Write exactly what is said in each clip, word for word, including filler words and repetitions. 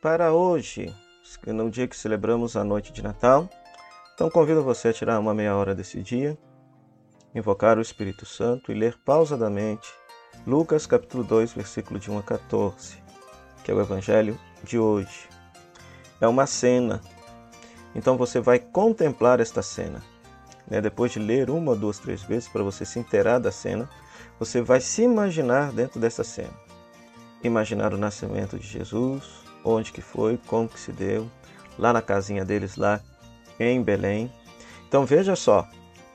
para hoje, no dia que celebramos a noite de Natal. Então convido você a tirar uma meia hora desse dia, invocar o Espírito Santo e ler pausadamente Lucas capítulo dois, versículo de um a quatorze, que é o Evangelho de hoje. É uma cena, então você vai contemplar esta cena, né? Depois de ler uma, duas, três vezes para você se inteirar da cena, você vai se imaginar dentro dessa cena. Imaginar o nascimento de Jesus, onde que foi, como que se deu, lá na casinha deles, lá em Belém. Então veja só,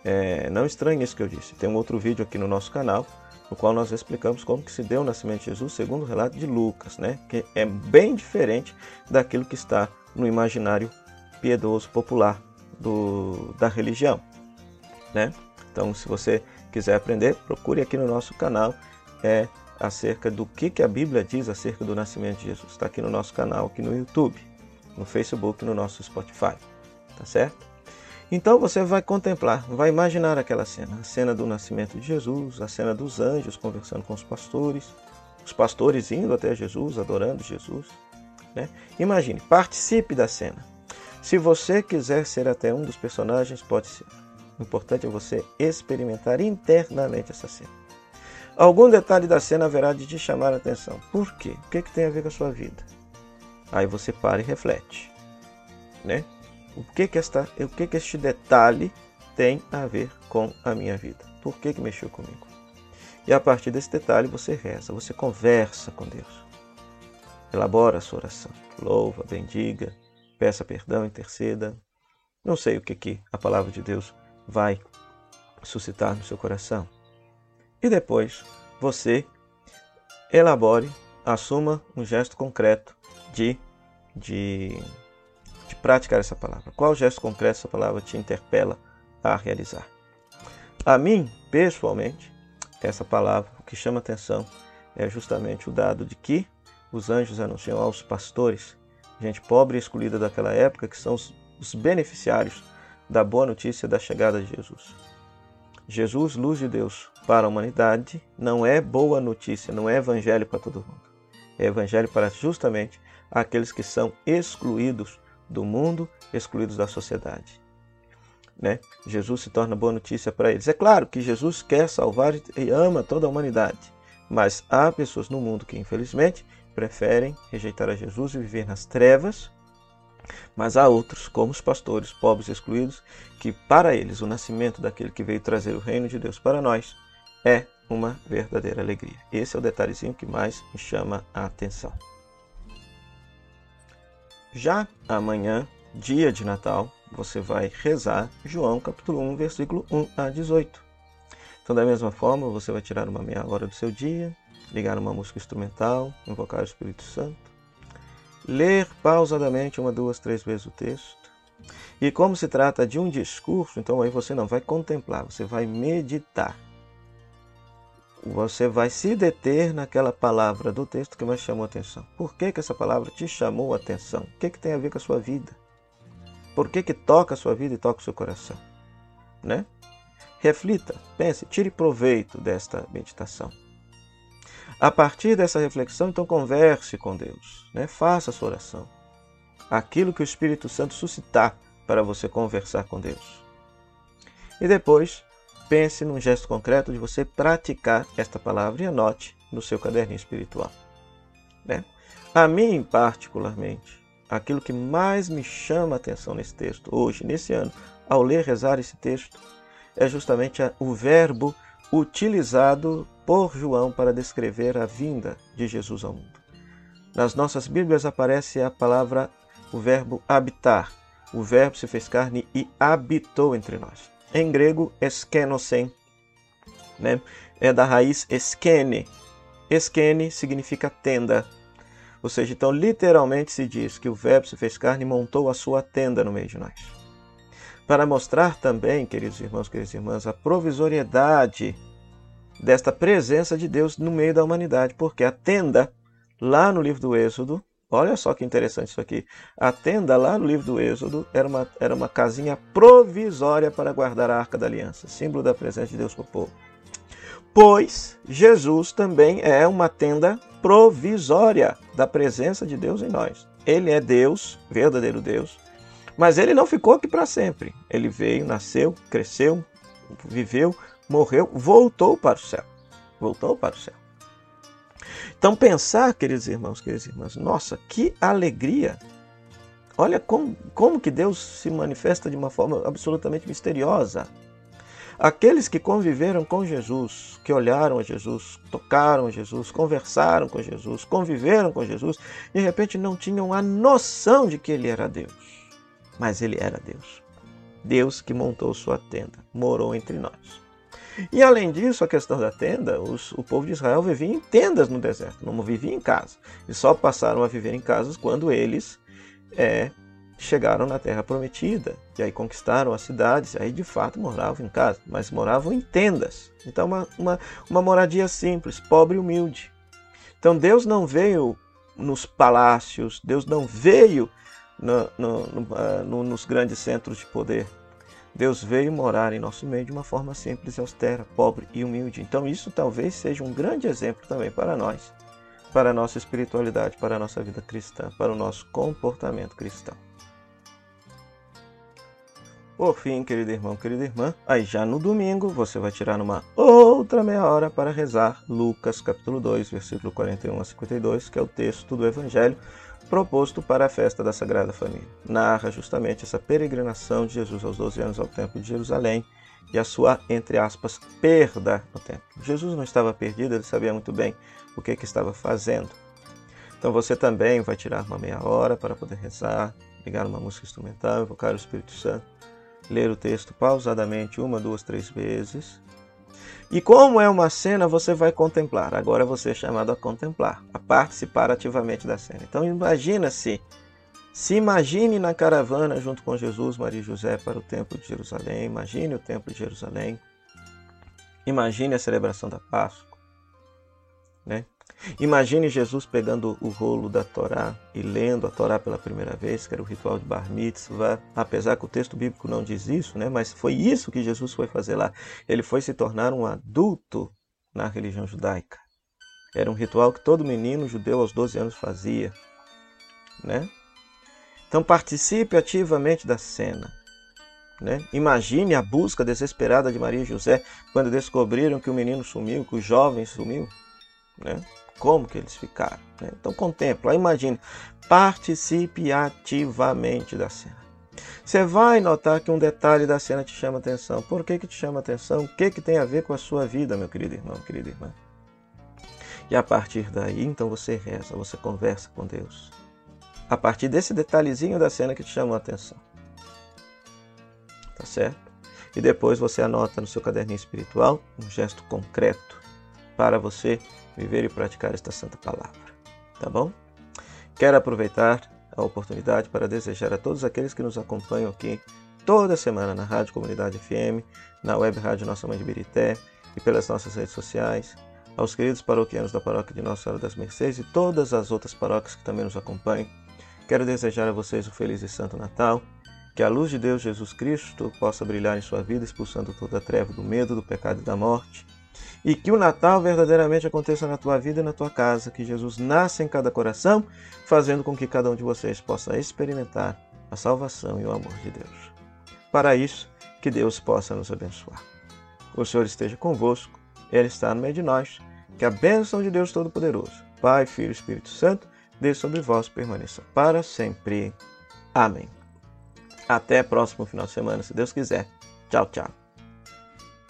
é, não estranhe isso que eu disse, tem um outro vídeo aqui no nosso canal, no qual nós explicamos como que se deu o nascimento de Jesus segundo o relato de Lucas, né? Que é bem diferente daquilo que está no imaginário piedoso popular do, da religião, né? Então se você quiser aprender, procure aqui no nosso canal é, acerca do que, que a Bíblia diz acerca do nascimento de Jesus. Está aqui no nosso canal, aqui no YouTube, no Facebook, no nosso Spotify. Tá certo? Então você vai contemplar, vai imaginar aquela cena, a cena do nascimento de Jesus, a cena dos anjos conversando com os pastores, os pastores indo até Jesus, adorando Jesus, né? Imagine, participe da cena. Se você quiser ser até um dos personagens, pode ser. O importante é você experimentar internamente essa cena. Algum detalhe da cena haverá de te chamar a atenção. Por quê? O que, é que tem a ver com a sua vida? Aí você para e reflete, né? O que que, esta, o que que este detalhe tem a ver com a minha vida? Por que que mexeu comigo? E a partir desse detalhe você reza, você conversa com Deus. Elabora a sua oração, louva, bendiga, peça perdão, interceda. Não sei o que, que a palavra de Deus vai suscitar no seu coração. E depois você elabore, assuma um gesto concreto de... de de praticar essa palavra. Qual gesto concreto essa palavra te interpela a realizar? A mim, pessoalmente, essa palavra, o que chama atenção é justamente o dado de que os anjos anunciam aos pastores, gente pobre e excluída daquela época, que são os, os beneficiários da boa notícia da chegada de Jesus. Jesus, luz de Deus para a humanidade, não é boa notícia, não é evangelho para todo mundo. É evangelho para justamente aqueles que são excluídos do mundo, excluídos da sociedade, né? Jesus se torna boa notícia para eles. É claro que Jesus quer salvar e ama toda a humanidade, mas há pessoas no mundo que infelizmente preferem rejeitar a Jesus e viver nas trevas, mas há outros, como os pastores, pobres e excluídos, que para eles o nascimento daquele que veio trazer o reino de Deus para nós é uma verdadeira alegria. Esse é o detalhezinho que mais me chama a atenção. Já amanhã, dia de Natal, você vai rezar João capítulo um, versículo um a dezoito. Então, da mesma forma, você vai tirar uma meia hora do seu dia, ligar uma música instrumental, invocar o Espírito Santo, ler pausadamente uma, duas, três vezes o texto. E como se trata de um discurso, então aí você não vai contemplar, você vai meditar. Você vai se deter naquela palavra do texto que mais chamou a atenção. Por que que essa palavra te chamou a atenção? O que que tem a ver com a sua vida? Por que que toca a sua vida e toca o seu coração? Né? Reflita, pense, tire proveito desta meditação. A partir dessa reflexão, então converse com Deus, né? Faça a sua oração. Aquilo que o Espírito Santo suscitar para você conversar com Deus. E depois... pense num gesto concreto de você praticar esta palavra e anote no seu caderninho espiritual, né? A mim, particularmente, aquilo que mais me chama a atenção nesse texto, hoje, nesse ano, ao ler, rezar esse texto, é justamente o verbo utilizado por João para descrever a vinda de Jesus ao mundo. Nas nossas Bíblias aparece a palavra, o verbo habitar. O verbo se fez carne e habitou entre nós. Em grego, eskenosen, né? É da raiz eskene. Eskene significa tenda. Ou seja, então literalmente se diz que o verbo se fez carne e montou a sua tenda no meio de nós. Para mostrar também, queridos irmãos, queridas irmãs, a provisoriedade desta presença de Deus no meio da humanidade. Porque a tenda, lá no livro do Êxodo, olha só que interessante isso aqui. A tenda lá no livro do Êxodo era uma, era uma casinha provisória para guardar a Arca da Aliança, símbolo da presença de Deus para o povo. Pois Jesus também é uma tenda provisória da presença de Deus em nós. Ele é Deus, verdadeiro Deus, mas ele não ficou aqui para sempre. Ele veio, nasceu, cresceu, viveu, morreu, voltou para o céu. Voltou para o céu. Então pensar, queridos irmãos, queridas irmãs, nossa, que alegria! Olha como, como que Deus se manifesta de uma forma absolutamente misteriosa. Aqueles que conviveram com Jesus, que olharam a Jesus, tocaram a Jesus, conversaram com Jesus, conviveram com Jesus, de repente não tinham a noção de que ele era Deus. Mas ele era Deus. Deus que montou sua tenda, morou entre nós. E além disso, a questão da tenda, os, o povo de Israel vivia em tendas no deserto, não vivia em casa. E só passaram a viver em casas quando eles é, chegaram na Terra Prometida. E aí conquistaram as cidades, aí de fato moravam em casa, mas moravam em tendas. Então uma, uma, uma moradia simples, pobre e humilde. Então Deus não veio nos palácios, Deus não veio no, no, no, no, nos grandes centros de poder. Deus veio morar em nosso meio de uma forma simples, austera, pobre e humilde. Então isso talvez seja um grande exemplo também para nós, para a nossa espiritualidade, para a nossa vida cristã, para o nosso comportamento cristão. Por fim, querido irmão, querida irmã, aí já no domingo você vai tirar uma outra meia hora para rezar Lucas capítulo dois, versículo quarenta e um a cinquenta e dois, que é o texto do Evangelho proposto para a festa da Sagrada Família. Narra justamente essa peregrinação de Jesus aos doze anos ao Templo de Jerusalém e a sua, entre aspas, perda no templo. Jesus não estava perdido, ele sabia muito bem o que, que estava fazendo. Então você também vai tirar uma meia hora para poder rezar, ligar uma música instrumental, invocar o Espírito Santo, ler o texto pausadamente uma, duas, três vezes. E como é uma cena, você vai contemplar. Agora você é chamado a contemplar, a participar ativamente da cena. Então imagina-se, se imagine na caravana junto com Jesus, Maria e José para o Templo de Jerusalém. Imagine o Templo de Jerusalém. Imagine a celebração da Páscoa, né? Imagine Jesus pegando o rolo da Torá e lendo a Torá pela primeira vez, que era o ritual de Bar Mitzvah, apesar que o texto bíblico não diz isso, né? Mas foi isso que Jesus foi fazer lá. Ele foi se tornar um adulto na religião judaica. Era um ritual que todo menino judeu aos doze anos fazia, né? Então participe ativamente da cena, né? Imagine a busca desesperada de Maria e José quando descobriram que o menino sumiu, que o jovem sumiu, né? Como que eles ficaram, né? Então contempla, imagine, participe ativamente da cena. Você vai notar que um detalhe da cena te chama atenção. Por que que te chama atenção? O que que tem a ver com a sua vida, meu querido irmão, querida irmã? E a partir daí, então você reza, você conversa com Deus, a partir desse detalhezinho da cena que te chama atenção. Tá certo? E depois você anota no seu caderninho espiritual um gesto concreto para você viver e praticar esta santa palavra, tá bom? Quero aproveitar a oportunidade para desejar a todos aqueles que nos acompanham aqui toda semana na Rádio Comunidade F M, na Web Rádio Nossa Mãe de Birité e pelas nossas redes sociais, aos queridos paroquianos da paróquia de Nossa Senhora das Mercês e todas as outras paróquias que também nos acompanham. Quero desejar a vocês um feliz e santo Natal, que a luz de Deus Jesus Cristo possa brilhar em sua vida, expulsando toda a treva do medo, do pecado e da morte. E que o Natal verdadeiramente aconteça na tua vida e na tua casa, que Jesus nasça em cada coração, fazendo com que cada um de vocês possa experimentar a salvação e o amor de Deus. Para isso, que Deus possa nos abençoar. O Senhor esteja convosco, Ele está no meio de nós, que a bênção de Deus Todo-Poderoso, Pai, Filho e Espírito Santo, desça sobre vós e permaneça para sempre. Amém. Até próximo final de semana, se Deus quiser. Tchau, tchau.